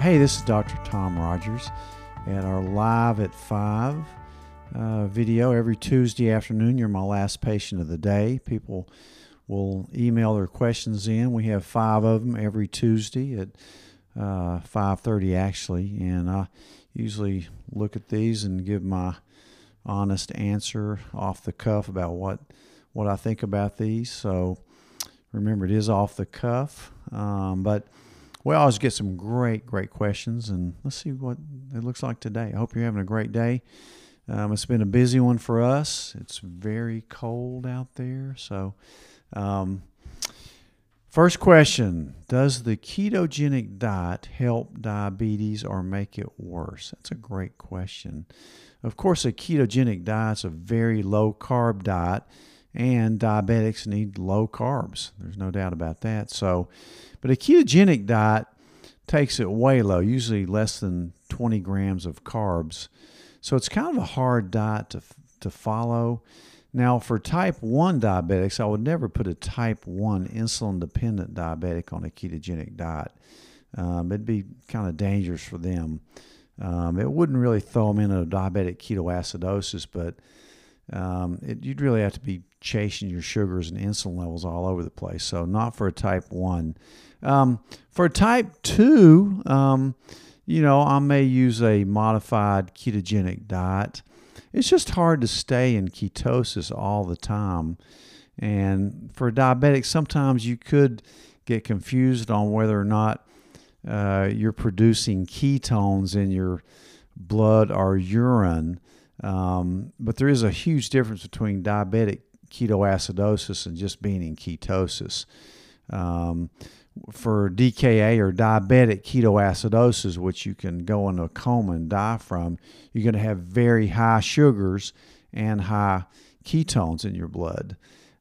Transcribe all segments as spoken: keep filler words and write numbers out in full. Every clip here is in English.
Hey, this is Doctor Tom Rogers at our Live at five uh, video. Every Tuesday afternoon, you're my last patient of the day. People will email their questions in. We have five of them every Tuesday at uh, five thirty, actually. And I usually look at these and give my honest answer off the cuff about what, what I think about these. So remember, it is off the cuff, um, but we always get some great, great questions, and let's see what it looks like today. I hope you're having a great day. Um, it's been a busy one for us. It's very cold out there. So um, first question, does the ketogenic diet help diabetes or make it worse? That's a great question. Of course, a ketogenic diet is a very low-carb diet, and diabetics need low carbs. There's no doubt about that. So, but a ketogenic diet takes it way low, usually less than twenty grams of carbs. So it's kind of a hard diet to, to follow. Now, for type one diabetics, I would never put a type one insulin-dependent diabetic on a ketogenic diet. Um, it'd be kind of dangerous for them. Um, it wouldn't really throw them into a diabetic ketoacidosis, but Um, it, you'd really have to be chasing your sugars and insulin levels all over the place. So not for a type one. Um, for a type two, um, you know, I may use a modified ketogenic diet. It's just hard to stay in ketosis all the time. And for diabetics, sometimes you could get confused on whether or not uh, you're producing ketones in your blood or urine. Um, but there is a huge difference between diabetic ketoacidosis and just being in ketosis. Um, for D K A or diabetic ketoacidosis, which you can go into a coma and die from, you're going to have very high sugars and high ketones in your blood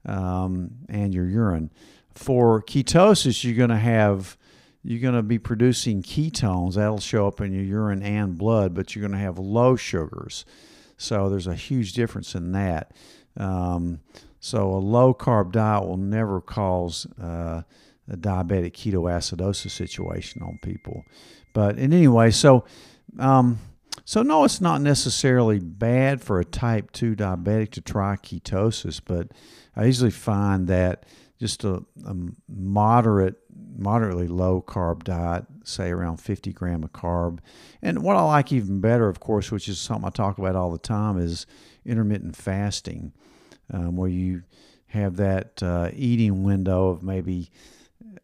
um, and your urine. For ketosis, you're going to have you're going to be producing ketones. That'll show up in your urine and blood, but you're going to have low sugars. So there's a huge difference in that. Um, so a low-carb diet will never cause uh, a diabetic ketoacidosis situation on people. But in anyway, so um, so no, it's not necessarily bad for a type two diabetic to try ketosis, but I usually find that just a, a moderate, moderately low-carb diet, say around fifty grams of carb. And what I like even better, of course, which is something I talk about all the time, is intermittent fasting, um, where you have that uh, eating window of maybe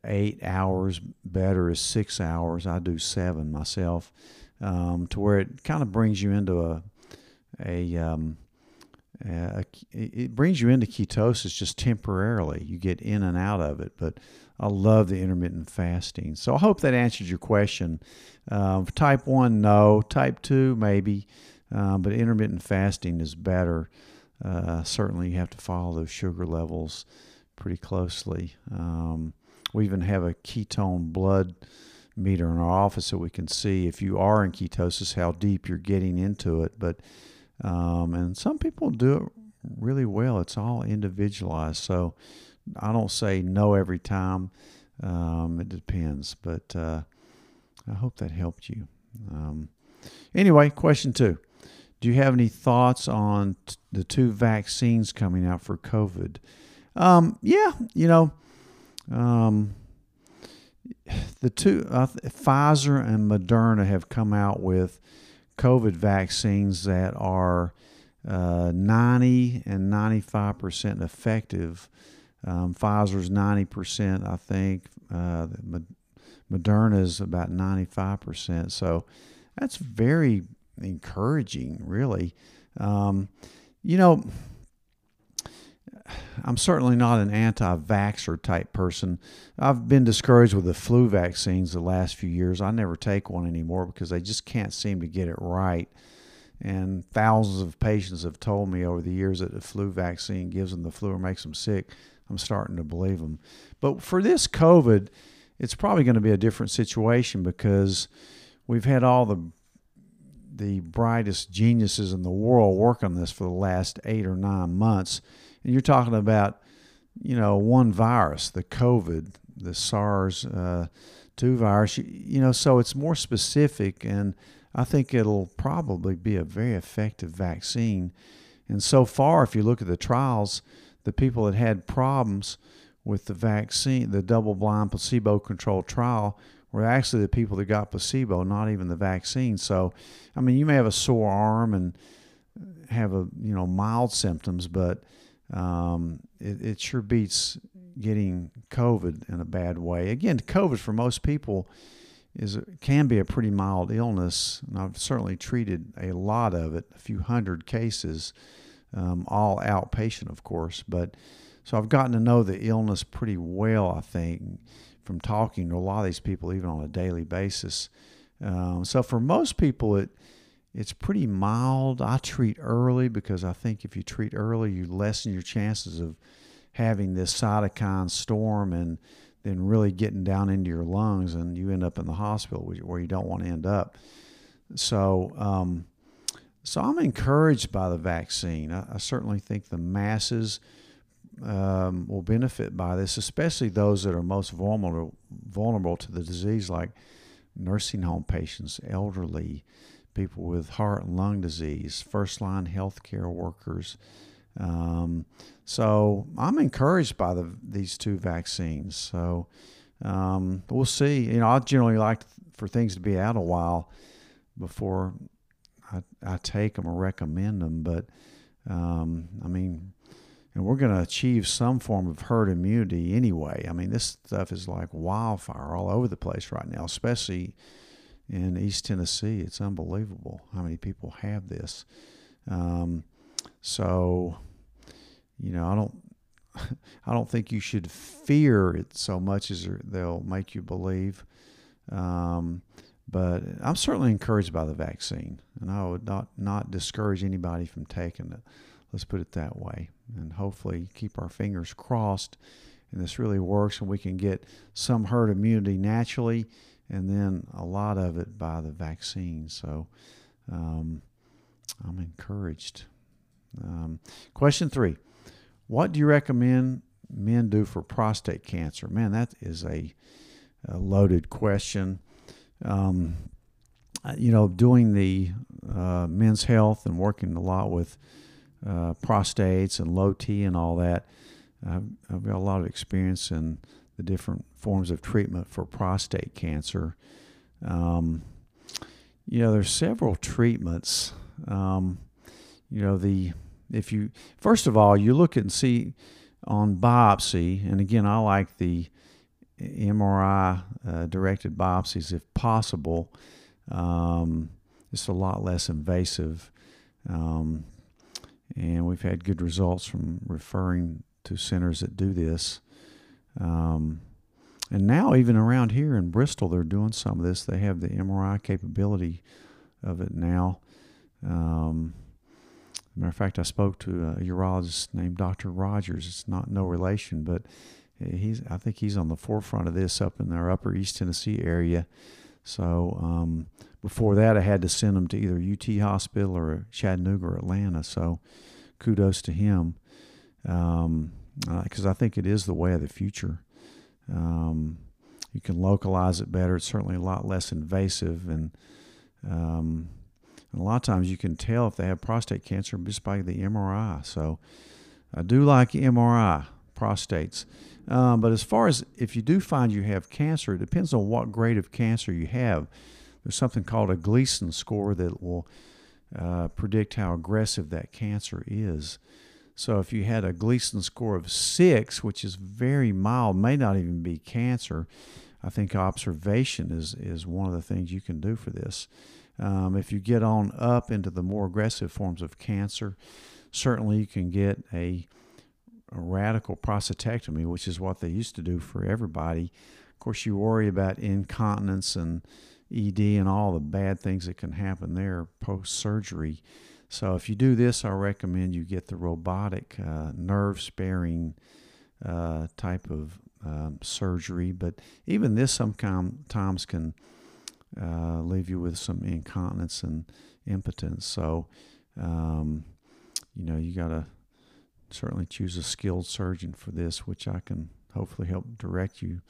eight hours, better is six hours. I do seven myself, um, to where it kind of brings you into a... a um, Uh, it brings you into ketosis just temporarily. You get in and out of it, but I love the intermittent fasting. So I hope that answers your question. Um, for type one, no. Type two, maybe, um, but intermittent fasting is better. Uh, certainly you have to follow those sugar levels pretty closely. Um, we even have a ketone blood meter in our office so we can see if you are in ketosis, how deep you're getting into it, but Um, and some people do it really well. It's all individualized. So I don't say no every time. Um, it depends. But uh, I hope that helped you. Um, anyway, question two. Do you have any thoughts on t- the two vaccines coming out for COVID? Um, yeah, you know, um, the two, uh, Pfizer and Moderna have come out with COVID vaccines that are uh, ninety and ninety-five percent effective. Um, Pfizer's ninety percent, I think. Uh, Moderna's about ninety-five percent. So that's very encouraging, really. Um, you know, I'm certainly not an anti-vaxxer type person. I've been discouraged with the flu vaccines the last few years. I never take one anymore because they just can't seem to get it right. And thousands of patients have told me over the years that the flu vaccine gives them the flu or makes them sick. I'm starting to believe them. But for this COVID, it's probably going to be a different situation because we've had all the the brightest geniuses in the world work on this for the last eight or nine months. And you're talking about, you know, one virus, the COVID, the SARS uh, two virus, you know, so it's more specific, and I think it'll probably be a very effective vaccine. And so far, if you look at the trials, the people that had problems with the vaccine, the double-blind placebo-controlled trial, were actually the people that got placebo, not even the vaccine. So, I mean, you may have a sore arm and have a you know mild symptoms, but um, it, it sure beats getting COVID in a bad way. Again, COVID for most people is can be a pretty mild illness, and I've certainly treated a lot of it, a few hundred cases, um, all outpatient, of course. But so I've gotten to know the illness pretty well, I think, from talking to a lot of these people, even on a daily basis. Um, so for most people, it it's pretty mild. I treat early because I think if you treat early, you lessen your chances of having this cytokine storm and then really getting down into your lungs, and you end up in the hospital where you don't want to end up. So, um, so I'm encouraged by the vaccine. I, I certainly think the masses Um, will benefit by this, especially those that are most vulnerable vulnerable to the disease, like nursing home patients, elderly, people with heart and lung disease, first-line healthcare workers. Um, so I'm encouraged by the, these two vaccines. So um, we'll see. You know, I generally like for things to be out a while before I, I take them or recommend them. But um, I mean, and we're going to achieve some form of herd immunity anyway. I mean, this stuff is like wildfire all over the place right now, especially in East Tennessee. It's unbelievable how many people have this. Um, so, you know, I don't, I don't think you should fear it so much as they'll make you believe. Um, but I'm certainly encouraged by the vaccine, and I would not, not discourage anybody from taking it. Let's put it that way, and hopefully keep our fingers crossed and this really works and we can get some herd immunity naturally and then a lot of it by the vaccine. So um, I'm encouraged. Um, question three, what do you recommend men do for prostate cancer? Man, that is a, a loaded question. Um, you know, doing the uh, men's health and working a lot with Uh, prostates and low T and all that. I've, I've got a lot of experience in the different forms of treatment for prostate cancer. Um, you know, there's several treatments. Um, you know, the if you first of all you look and see on biopsy, and again, I like the M R I uh, directed biopsies if possible. Um, it's a lot less invasive. Um, And we've had good results from referring to centers that do this. Um, and now even around here in Bristol, they're doing some of this. They have the M R I capability of it now. Um, as a matter of fact, I spoke to a urologist named Doctor Rogers. It's not no relation, but he's I think he's on the forefront of this up in our upper East Tennessee area. So um, before that, I had to send them to either U T Hospital or Chattanooga or Atlanta. So kudos to him, because um, uh, I think it is the way of the future. Um, you can localize it better. It's certainly a lot less invasive. And, um, and a lot of times you can tell if they have prostate cancer just by the M R I. So I do like M R I prostates. Um, but as far as if you do find you have cancer, it depends on what grade of cancer you have. There's something called a Gleason score that will uh, predict how aggressive that cancer is. So if you had a Gleason score of six, which is very mild, may not even be cancer, I think observation is, is one of the things you can do for this. Um, if you get on up into the more aggressive forms of cancer, certainly you can get a A radical prostatectomy, which is what they used to do for everybody. Of course, you worry about incontinence and E D and all the bad things that can happen there post-surgery. So if you do this, I recommend you get the robotic uh, nerve-sparing uh, type of um, surgery. But even this sometimes can uh, leave you with some incontinence and impotence. So, um, you know, you got to certainly choose a skilled surgeon for this, which I can hopefully help direct you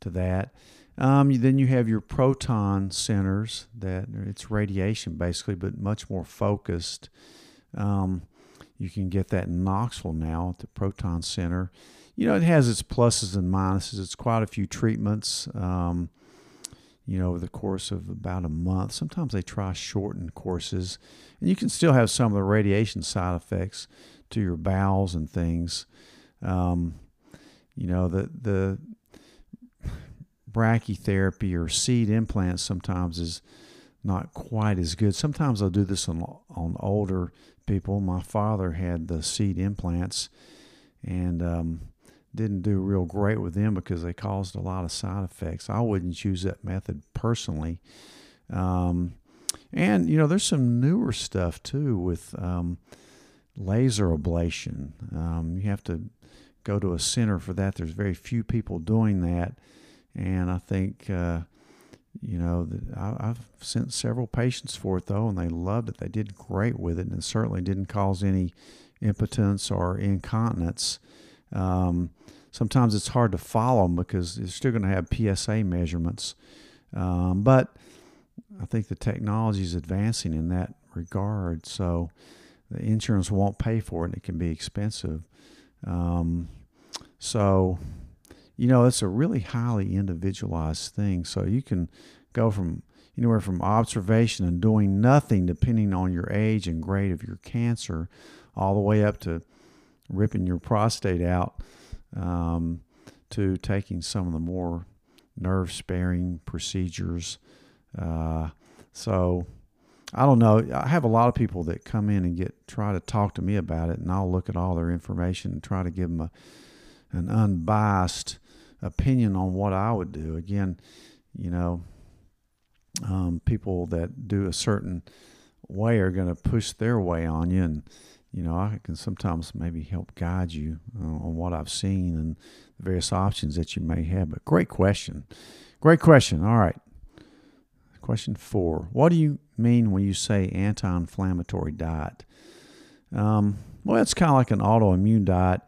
to that. Um, then you have your proton centers that it's radiation basically, but much more focused. Um, you can get that in Knoxville now at the proton center. You know, it has its pluses and minuses. It's quite a few treatments, um, you know, over the course of about a month. Sometimes they try shortened courses, and you can still have some of the radiation side effects to your bowels and things. Um, you know, the, the brachytherapy or seed implants sometimes is not quite as good. Sometimes I'll do this on, on older people. My father had the seed implants and um, didn't do real great with them because they caused a lot of side effects. I wouldn't choose that method personally. Um, and, you know, there's some newer stuff too with um, laser ablation. Um, you have to go to a center for that. There's very few people doing that. And I think, uh, you know, the, I, I've sent several patients for it, though, and they loved it. They did great with it, and it certainly didn't cause any impotence or incontinence. Um, sometimes it's hard to follow them because they're still going to have P S A measurements. Um, but I think the technology is advancing in that regard, so the insurance won't pay for it, and it can be expensive. Um, so... You know, it's a really highly individualized thing. So you can go from anywhere from observation and doing nothing, depending on your age and grade of your cancer, all the way up to ripping your prostate out, um, to taking some of the more nerve-sparing procedures. Uh, so I don't know. I have a lot of people that come in and get try to talk to me about it, and I'll look at all their information and try to give them a, an unbiased opinion on what I would do. Again, you know, um, people that do a certain way are going to push their way on you, and you know, I can sometimes maybe help guide you uh, on what I've seen and the various options that you may have. But great question, great question. All right, question four: what do you mean when you say anti-inflammatory diet? Um, well, it's kind of like an autoimmune diet.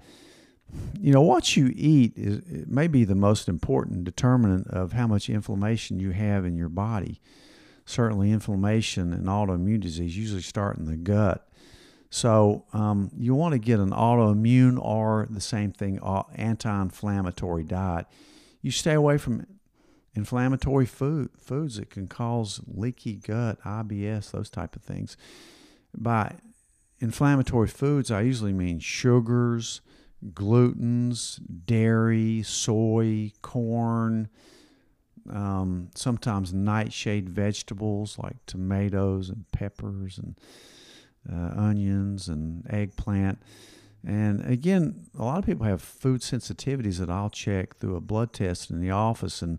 You know, what you eat is it may be the most important determinant of how much inflammation you have in your body. Certainly, inflammation and autoimmune disease usually start in the gut. So um, you want to get an autoimmune or the same thing, anti-inflammatory diet. You stay away from inflammatory food, foods that can cause leaky gut, I B S, those type of things. By inflammatory foods, I usually mean sugars, glutens, dairy, soy, corn, um, sometimes nightshade vegetables like tomatoes and peppers and uh, onions and eggplant. And again, a lot of people have food sensitivities that I'll check through a blood test in the office and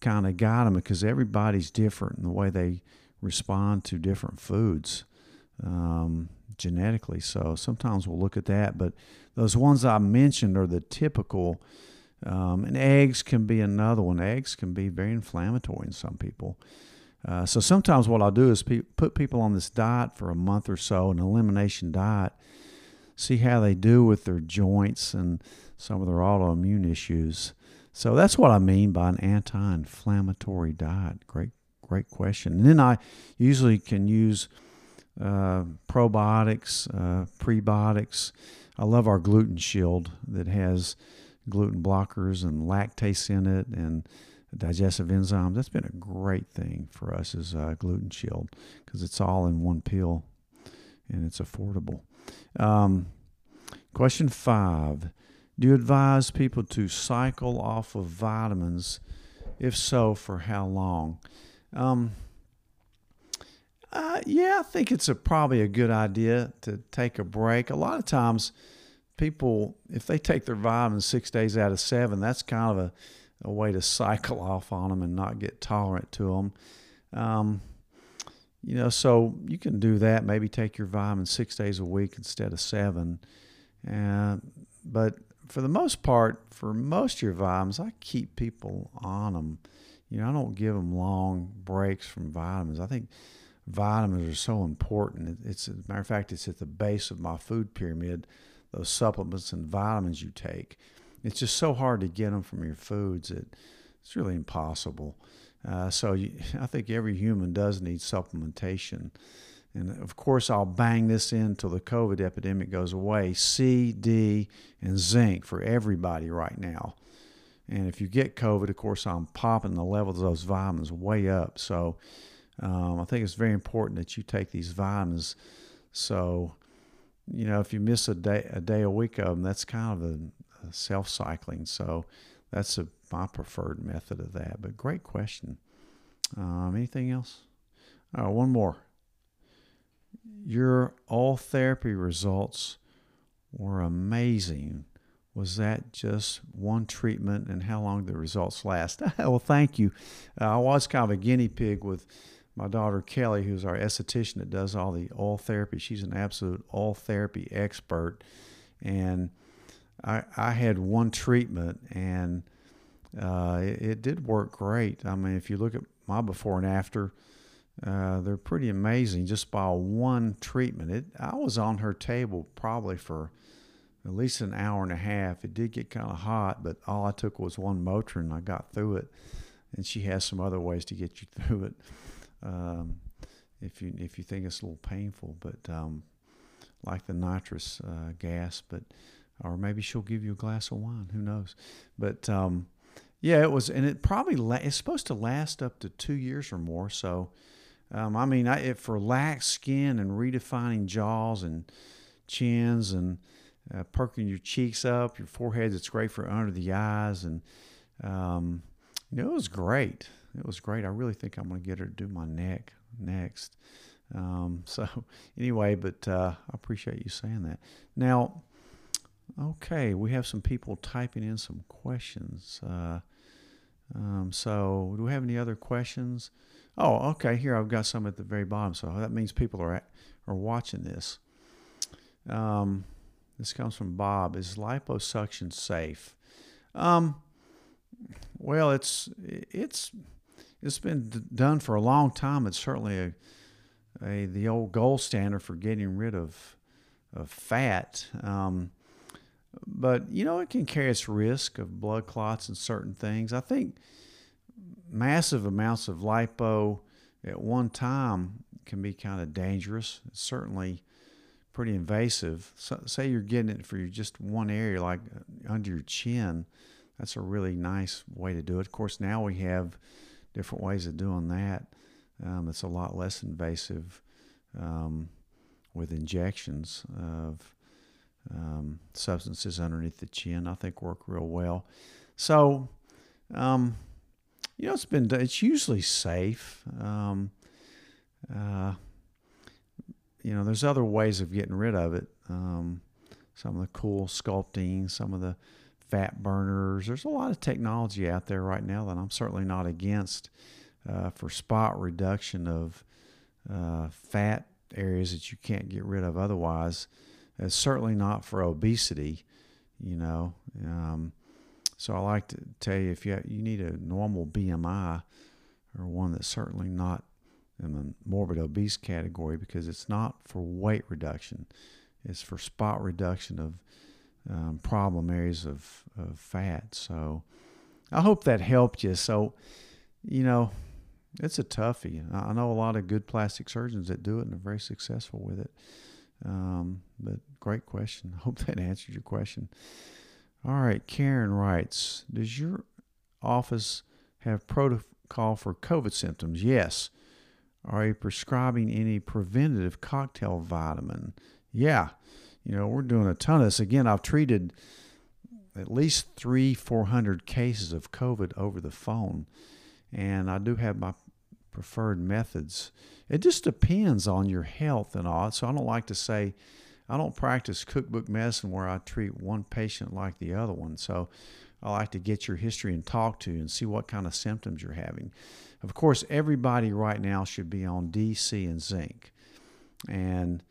kind of guide them, because everybody's different in the way they respond to different foods. Um, genetically, so sometimes we'll look at that, but those ones I mentioned are the typical, um, and eggs can be another one. Eggs can be very inflammatory in some people. Uh, so sometimes what I'll do is pe- put people on this diet for a month or so, an elimination diet, see how they do with their joints and some of their autoimmune issues. So that's what I mean by an anti-inflammatory diet. Great, great question. And then I usually can use Uh, probiotics, uh, prebiotics. I love our Gluten Shield that has gluten blockers and lactase in it and digestive enzymes. That's been a great thing for us, is uh, Gluten Shield, because it's all in one pill and it's affordable. Um, question five, do you advise people to cycle off of vitamins? If so, for how long? Um, Uh, yeah, I think it's a, probably a good idea to take a break. A lot of times people, if they take their vitamins six days out of seven, that's kind of a, a way to cycle off on them and not get tolerant to them. Um, you know, so you can do that. Maybe take your vitamins six days a week instead of seven. Uh, but for the most part, for most of your vitamins, I keep people on them. You know, I don't give them long breaks from vitamins. I think vitamins are so important. It's, as a matter of fact, it's at the base of my food pyramid, those supplements and vitamins you take. it's just so hard to get them from your foods that it's really impossible. Uh, so you, I think every human does need supplementation. And of course, I'll bang this in till the COVID epidemic goes away. C, D, and zinc for everybody right now. And if you get COVID, of course, I'm popping the levels of those vitamins way up. So um, I think it's very important that you take these vitamins. So, you know, if you miss a day a day a week of them, that's kind of a, a self-cycling. So that's a, my preferred method of that. But great question. Um, anything else? All right, one more. Your all therapy results were amazing. Was that just one treatment, and how long did the results last? Well, thank you. Uh, I was kind of a guinea pig with my daughter Kelly, who's our esthetician that does all the all therapy. She's an absolute all therapy expert. And I, I had one treatment, and uh, it, it did work great. I mean, if you look at my before and after, Uh, they're pretty amazing just by one treatment. It, I was on her table probably for at least an hour and a half. It did get kind of hot, but all I took was one Motrin, and I got through it. And she has some other ways to get you through it um, if you if you think it's a little painful, but um, like the nitrous uh, gas, but or maybe she'll give you a glass of wine. Who knows? But um, yeah, it was, and it probably la- it's supposed to last up to two years or more. So. Um, I mean, I, it, for lax skin and redefining jaws and chins and uh, perking your cheeks up, your foreheads, it's great for under the eyes. And, um, you know, it was great. It was great. I really think I'm going to get her to do my neck next. Um, so anyway, but uh, I appreciate you saying that. Now, okay, we have some people typing in some questions. Uh, um, so do we have any other questions? Oh, okay, here I've got some at the very bottom, so that means people are at, are watching this. Um, this comes from Bob. Is liposuction safe? Um, well, it's it's it's been d- done for a long time. It's certainly a, a the old gold standard for getting rid of of fat. Um, but, you know, it can carry its risk of blood clots and certain things. I think massive amounts of lipo at one time can be kind of dangerous. It's certainly pretty invasive. So, say you're getting it for just one area, like under your chin. That's a really nice way to do it. Of course, now we have different ways of doing that. Um, it's a lot less invasive um, with injections of um, substances underneath the chin. I think work real well. So, um, you know, it's been, it's usually safe. Um, uh, you know, there's other ways of getting rid of it. Um, some of the cool sculpting, some of the fat burners. There's a lot of technology out there right now that I'm certainly not against uh, for spot reduction of uh, fat areas that you can't get rid of otherwise. It's certainly not for obesity, you know. Um, So I like to tell you, if you you need a normal B M I or one that's certainly not in the morbid obese category, because it's not for weight reduction. It's for spot reduction of um, problem areas of, of fat. So I hope that helped you. So, you know, it's a toughie. I know a lot of good plastic surgeons that do it and are very successful with it. Um, but great question. I hope that answered your question. All right, Karen writes, does your office have protocol for COVID symptoms? Yes. Are you prescribing any preventative cocktail vitamin? Yeah. You know, we're doing a ton of this. Again, I've treated at least three, four hundred cases of COVID over the phone, and I do have my preferred methods. It just depends on your health and all. So I don't like to say, I don't practice cookbook medicine where I treat one patient like the other one. So I like to get your history and talk to you and see what kind of symptoms you're having. Of course, everybody right now should be on D, C, and zinc. And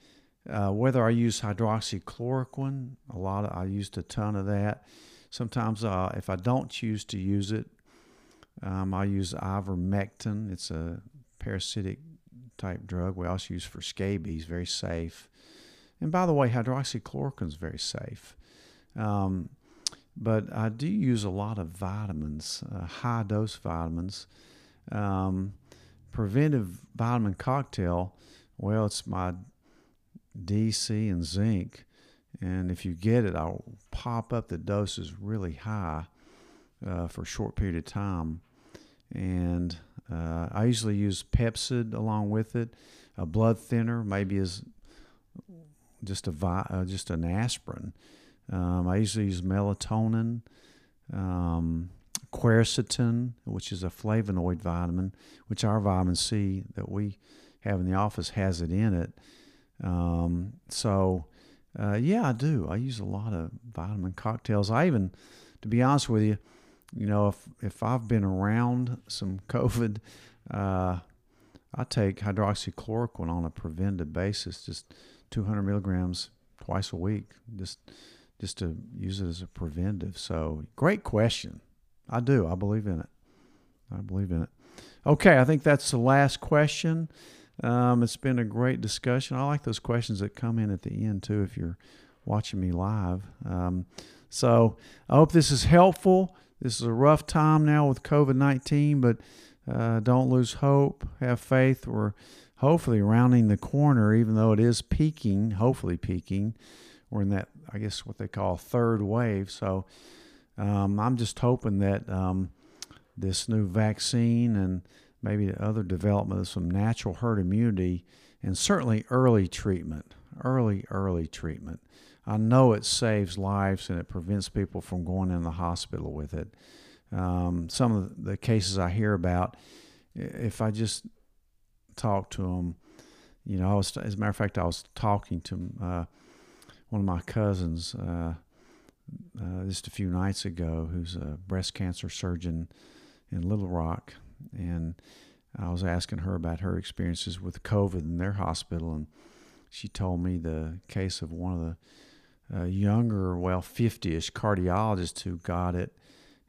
uh, whether I use hydroxychloroquine, a lot of, I used a ton of that. Sometimes uh, if I don't choose to use it, um, I use ivermectin. It's a parasitic type drug we also use for scabies, very safe. And by the way, hydroxychloroquine is very safe. Um, But I do use a lot of vitamins, uh, high-dose vitamins. Um, preventive vitamin cocktail, well, it's my D, C, and zinc. And if you get it, I'll pop up the doses really high uh, for a short period of time. And uh, I usually use Pepsid along with it. A blood thinner maybe is just, a vi- uh, just an aspirin. Um, I usually use melatonin, um, quercetin, which is a flavonoid vitamin, which our vitamin C that we have in the office has it in it. Um, so, uh, yeah, I do. I use a lot of vitamin cocktails. I even, to be honest with you, you know, if, if I've been around some COVID, uh, I take hydroxychloroquine on a preventative basis, just two hundred milligrams twice a week, just just to use it as a preventative. So great question. I do. I believe in it. I believe in it. Okay, I think that's the last question. Um, it's been a great discussion. I like those questions that come in at the end, too, if you're watching me live. Um, so I hope this is helpful. This is a rough time now with COVID nineteen, but uh, don't lose hope. Have faith. We're hopefully rounding the corner, even though it is peaking, hopefully peaking. We're in that, I guess, what they call third wave. So um, I'm just hoping that um, this new vaccine and maybe the other development of some natural herd immunity, and certainly early treatment, early, early treatment. I know it saves lives and it prevents people from going in the hospital with it. Um, some of the cases I hear about, if I just talk to them, you know, I was, as a matter of fact, I was talking to uh, one of my cousins uh, uh, just a few nights ago, who's a breast cancer surgeon in Little Rock, and I was asking her about her experiences with COVID in their hospital, and she told me the case of one of the uh, younger, well, fifty-ish cardiologists who got it,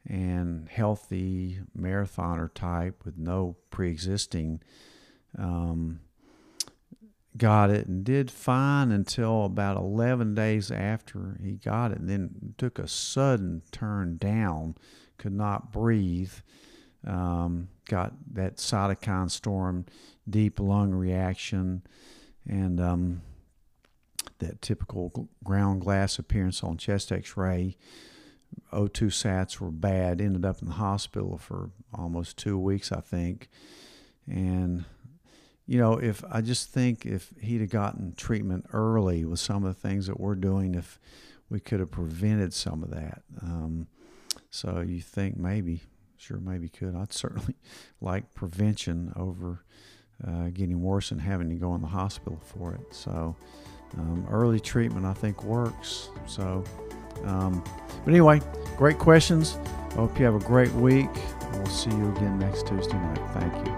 and healthy marathoner type with no pre-existing um, got it and did fine until about eleven days after he got it, and then took a sudden turn down, could not breathe, um, got that cytokine storm, deep lung reaction, and um, that typical ground glass appearance on chest x-ray. O two sats were bad, ended up in the hospital for almost two weeks, I think. And you know, if I just think if he'd have gotten treatment early with some of the things that we're doing, if we could have prevented some of that. Um, so you think maybe, sure, maybe could. I'd certainly like prevention over uh, getting worse and having to go in the hospital for it. So um, early treatment, I think, works. So, um, but anyway, great questions. I hope you have a great week. We'll see you again next Tuesday night. Thank you.